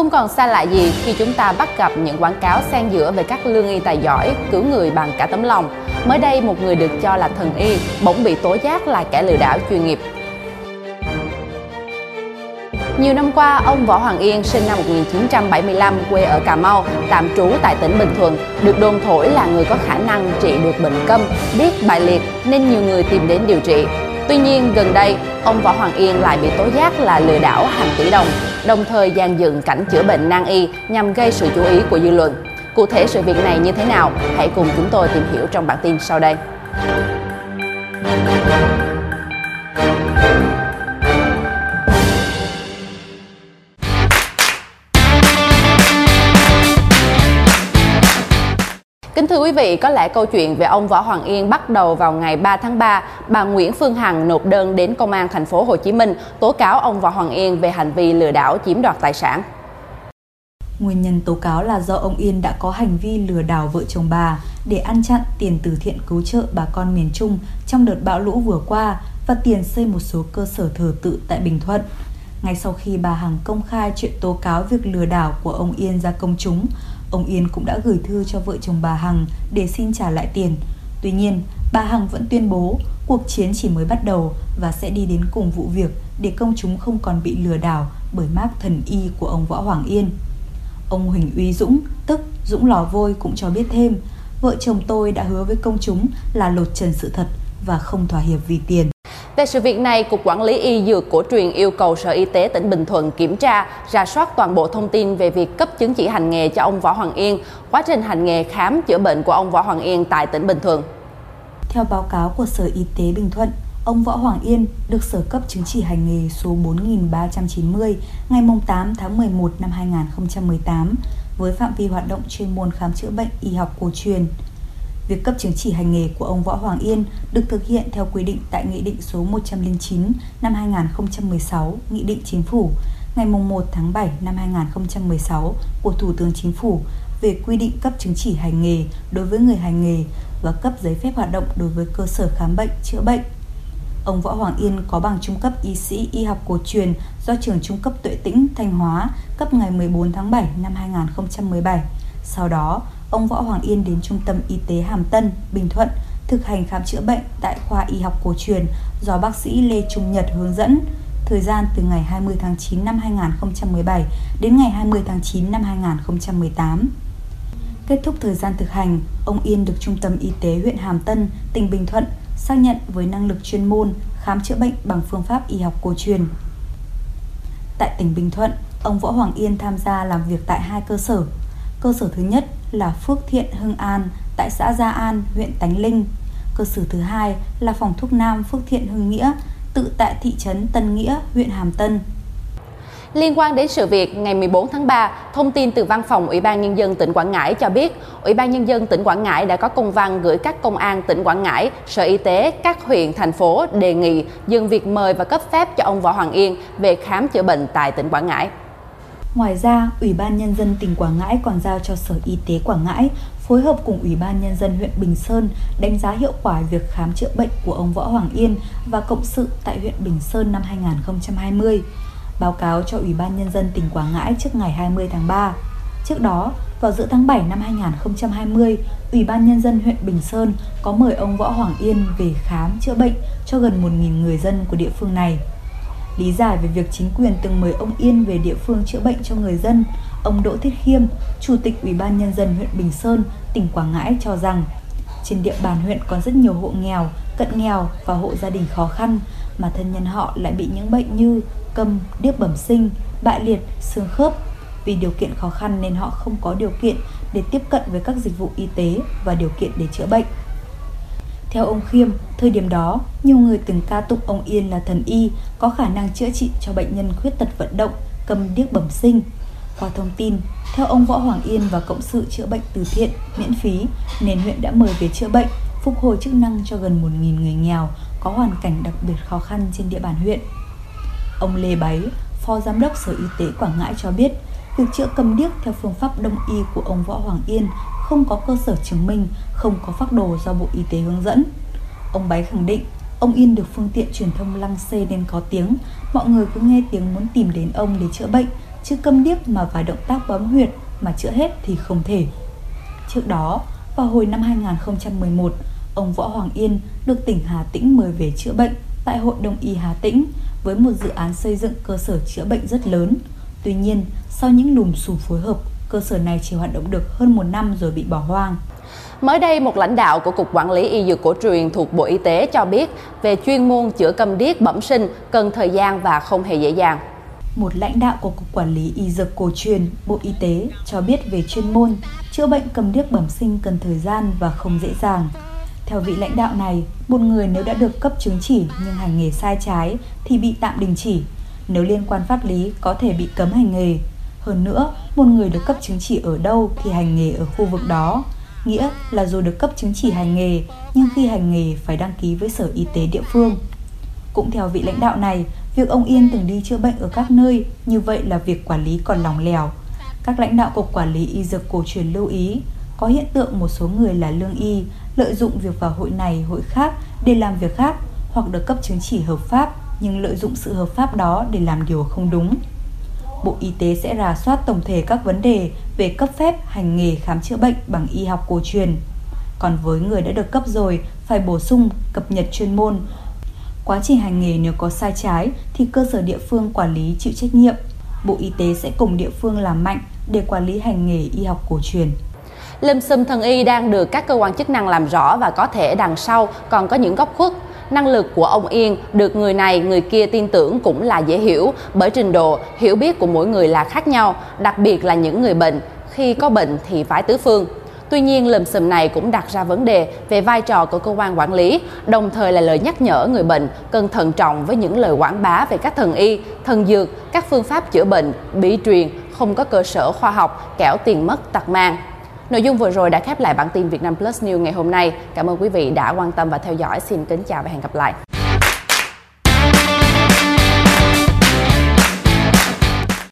Không còn xa lạ gì khi chúng ta bắt gặp những quảng cáo xen giữa về các lương y tài giỏi cứu người bằng cả tấm lòng. Mới đây, một người được cho là thần y bỗng bị tố giác là kẻ lừa đảo chuyên nghiệp. Nhiều năm qua, ông Võ Hoàng Yên sinh năm 1975, quê ở Cà Mau, tạm trú tại tỉnh Bình Thuận, được đồn thổi là người có khả năng trị được bệnh câm, điếc, bại liệt nên nhiều người tìm đến điều trị. Tuy nhiên, gần đây, ông Võ Hoàng Yên lại bị tố giác là lừa đảo hàng tỷ đồng, đồng thời dàn dựng cảnh chữa bệnh nan y nhằm gây sự chú ý của dư luận. Cụ thể sự việc này như thế nào? Hãy cùng chúng tôi tìm hiểu trong bản tin sau đây. Kính thưa quý vị, có lẽ câu chuyện về ông Võ Hoàng Yên bắt đầu vào ngày 3 tháng 3, bà Nguyễn Phương Hằng nộp đơn đến Công an thành phố Hồ Chí Minh tố cáo ông Võ Hoàng Yên về hành vi lừa đảo chiếm đoạt tài sản. Nguyên nhân tố cáo là do ông Yên đã có hành vi lừa đảo vợ chồng bà để ăn chặn tiền từ thiện cứu trợ bà con miền Trung trong đợt bão lũ vừa qua và tiền xây một số cơ sở thờ tự tại Bình Thuận. Ngay sau khi bà Hằng công khai chuyện tố cáo việc lừa đảo của ông Yên ra công chúng, ông Yên cũng đã gửi thư cho vợ chồng bà Hằng để xin trả lại tiền. Tuy nhiên, bà Hằng vẫn tuyên bố cuộc chiến chỉ mới bắt đầu và sẽ đi đến cùng vụ việc để công chúng không còn bị lừa đảo bởi mác thần y của ông Võ Hoàng Yên. Ông Huỳnh Uy Dũng, tức Dũng Lò Vôi cũng cho biết thêm, vợ chồng tôi đã hứa với công chúng là lột trần sự thật và không thỏa hiệp vì tiền. Về sự việc này, Cục Quản lý Y Dược Cổ truyền yêu cầu Sở Y tế tỉnh Bình Thuận kiểm tra, rà soát toàn bộ thông tin về việc cấp chứng chỉ hành nghề cho ông Võ Hoàng Yên, quá trình hành nghề khám chữa bệnh của ông Võ Hoàng Yên tại tỉnh Bình Thuận. Theo báo cáo của Sở Y tế Bình Thuận, ông Võ Hoàng Yên được Sở cấp chứng chỉ hành nghề số 4390 ngày 8 tháng 11 năm 2018 với phạm vi hoạt động chuyên môn khám chữa bệnh y học cổ truyền. Việc cấp chứng chỉ hành nghề của ông Võ Hoàng Yên được thực hiện theo quy định tại Nghị định số 109 năm 2016, Nghị định Chính phủ, ngày 1 tháng 7 năm 2016 của Thủ tướng Chính phủ về quy định cấp chứng chỉ hành nghề đối với người hành nghề và cấp giấy phép hoạt động đối với cơ sở khám bệnh, chữa bệnh. Ông Võ Hoàng Yên có bằng trung cấp y sĩ y học cổ truyền do trường trung cấp Tuệ Tĩnh, Thanh Hóa cấp ngày 14 tháng 7 năm 2017. Sau đó, ông Võ Hoàng Yên đến Trung tâm Y tế Hàm Tân, Bình Thuận, thực hành khám chữa bệnh tại khoa y học cổ truyền do bác sĩ Lê Trung Nhật hướng dẫn, thời gian từ ngày 20 tháng 9 năm 2017 đến ngày 20 tháng 9 năm 2018. Kết thúc thời gian thực hành, ông Yên được Trung tâm Y tế huyện Hàm Tân, tỉnh Bình Thuận xác nhận với năng lực chuyên môn khám chữa bệnh bằng phương pháp y học cổ truyền. Tại tỉnh Bình Thuận, ông Võ Hoàng Yên tham gia làm việc tại hai cơ sở. Cơ sở thứ nhất là Phước Thiện Hưng An tại xã Gia An, huyện Tánh Linh. Cơ sở thứ hai là phòng thuốc nam Phước Thiện Hưng Nghĩa, tự tại thị trấn Tân Nghĩa, huyện Hàm Tân. Liên quan đến sự việc, ngày 14 tháng 3, thông tin từ Văn phòng Ủy ban Nhân dân tỉnh Quảng Ngãi cho biết, Ủy ban Nhân dân tỉnh Quảng Ngãi đã có công văn gửi các công an tỉnh Quảng Ngãi, Sở Y tế, các huyện, thành phố đề nghị dừng việc mời và cấp phép cho ông Võ Hoàng Yên về khám chữa bệnh tại tỉnh Quảng Ngãi. Ngoài ra, Ủy ban Nhân dân tỉnh Quảng Ngãi còn giao cho Sở Y tế Quảng Ngãi phối hợp cùng Ủy ban Nhân dân huyện Bình Sơn đánh giá hiệu quả việc khám chữa bệnh của ông Võ Hoàng Yên và cộng sự tại huyện Bình Sơn năm 2020, báo cáo cho Ủy ban Nhân dân tỉnh Quảng Ngãi trước ngày 20 tháng 3. Trước đó, vào giữa tháng 7 năm 2020, Ủy ban Nhân dân huyện Bình Sơn có mời ông Võ Hoàng Yên về khám chữa bệnh cho gần 1.000 người dân của địa phương này. Lý giải về việc chính quyền từng mời ông Yên về địa phương chữa bệnh cho người dân, ông Đỗ Thế Khiêm, Chủ tịch Ủy ban Nhân dân huyện Bình Sơn, tỉnh Quảng Ngãi cho rằng trên địa bàn huyện còn rất nhiều hộ nghèo, cận nghèo và hộ gia đình khó khăn mà thân nhân họ lại bị những bệnh như câm, điếc bẩm sinh, bại liệt, xương khớp. Vì điều kiện khó khăn nên họ không có điều kiện để tiếp cận với các dịch vụ y tế và điều kiện để chữa bệnh. Theo ông Khiêm, thời điểm đó, nhiều người từng ca tụng ông Yên là thần y, có khả năng chữa trị cho bệnh nhân khuyết tật vận động, câm điếc bẩm sinh. Qua thông tin, theo ông Võ Hoàng Yên và cộng sự chữa bệnh từ thiện, miễn phí, nên huyện đã mời về chữa bệnh, phục hồi chức năng cho gần 1.000 người nghèo, có hoàn cảnh đặc biệt khó khăn trên địa bàn huyện. Ông Lê Báy, Phó Giám đốc Sở Y tế Quảng Ngãi cho biết, việc chữa câm điếc theo phương pháp đông y của ông Võ Hoàng Yên không có cơ sở chứng minh, không có phác đồ do Bộ Y tế hướng dẫn. Ông Báy khẳng định, ông Yên được phương tiện truyền thông lăng xê nên có tiếng, mọi người cứ nghe tiếng muốn tìm đến ông để chữa bệnh, chứ câm điếc mà vài động tác bấm huyệt mà chữa hết thì không thể. Trước đó, vào hồi năm 2011, ông Võ Hoàng Yên được tỉnh Hà Tĩnh mời về chữa bệnh tại Hội Đông y Hà Tĩnh với một dự án xây dựng cơ sở chữa bệnh rất lớn. Tuy nhiên, sau những lùm xùm phối hợp, cơ sở này chỉ hoạt động được hơn một năm rồi bị bỏ hoang. Mới đây, một lãnh đạo của Cục Quản lý Y Dược Cổ truyền thuộc Bộ Y tế cho biết về chuyên môn chữa câm điếc bẩm sinh cần thời gian và không hề dễ dàng. Một lãnh đạo của Cục Quản lý Y Dược Cổ truyền Bộ Y tế cho biết về chuyên môn chữa bệnh câm điếc bẩm sinh cần thời gian và không dễ dàng. Theo vị lãnh đạo này, một người nếu đã được cấp chứng chỉ nhưng hành nghề sai trái thì bị tạm đình chỉ. Nếu liên quan pháp lý có thể bị cấm hành nghề. Hơn nữa, một người được cấp chứng chỉ ở đâu thì hành nghề ở khu vực đó. Nghĩa là dù được cấp chứng chỉ hành nghề, nhưng khi hành nghề phải đăng ký với Sở Y tế địa phương. Cũng theo vị lãnh đạo này, việc ông Yên từng đi chữa bệnh ở các nơi, như vậy là việc quản lý còn lỏng lẻo. Các lãnh đạo Cục Quản lý Y Dược Cổ truyền lưu ý, có hiện tượng một số người là lương y, lợi dụng việc vào hội này, hội khác để làm việc khác, hoặc được cấp chứng chỉ hợp pháp, nhưng lợi dụng sự hợp pháp đó để làm điều không đúng. Bộ Y tế sẽ rà soát tổng thể các vấn đề về cấp phép hành nghề khám chữa bệnh bằng y học cổ truyền. Còn với người đã được cấp rồi, phải bổ sung, cập nhật chuyên môn. Quá trình hành nghề nếu có sai trái thì cơ sở địa phương quản lý chịu trách nhiệm. Bộ Y tế sẽ cùng địa phương làm mạnh để quản lý hành nghề y học cổ truyền. Lùm xùm thần y đang được các cơ quan chức năng làm rõ và có thể đằng sau còn có những góc khuất. Năng lực của ông Yên được người này, người kia tin tưởng cũng là dễ hiểu bởi trình độ, hiểu biết của mỗi người là khác nhau, đặc biệt là những người bệnh. Khi có bệnh thì phải tứ phương. Tuy nhiên, lùm xùm này cũng đặt ra vấn đề về vai trò của cơ quan quản lý, đồng thời là lời nhắc nhở người bệnh cần thận trọng với những lời quảng bá về các thần y, thần dược, các phương pháp chữa bệnh, bí truyền, không có cơ sở khoa học, kẻo tiền mất tật mang. Nội dung vừa rồi đã khép lại bản tin Việt Nam Plus News ngày hôm nay. Cảm ơn quý vị đã quan tâm và theo dõi. Xin kính chào và hẹn gặp lại.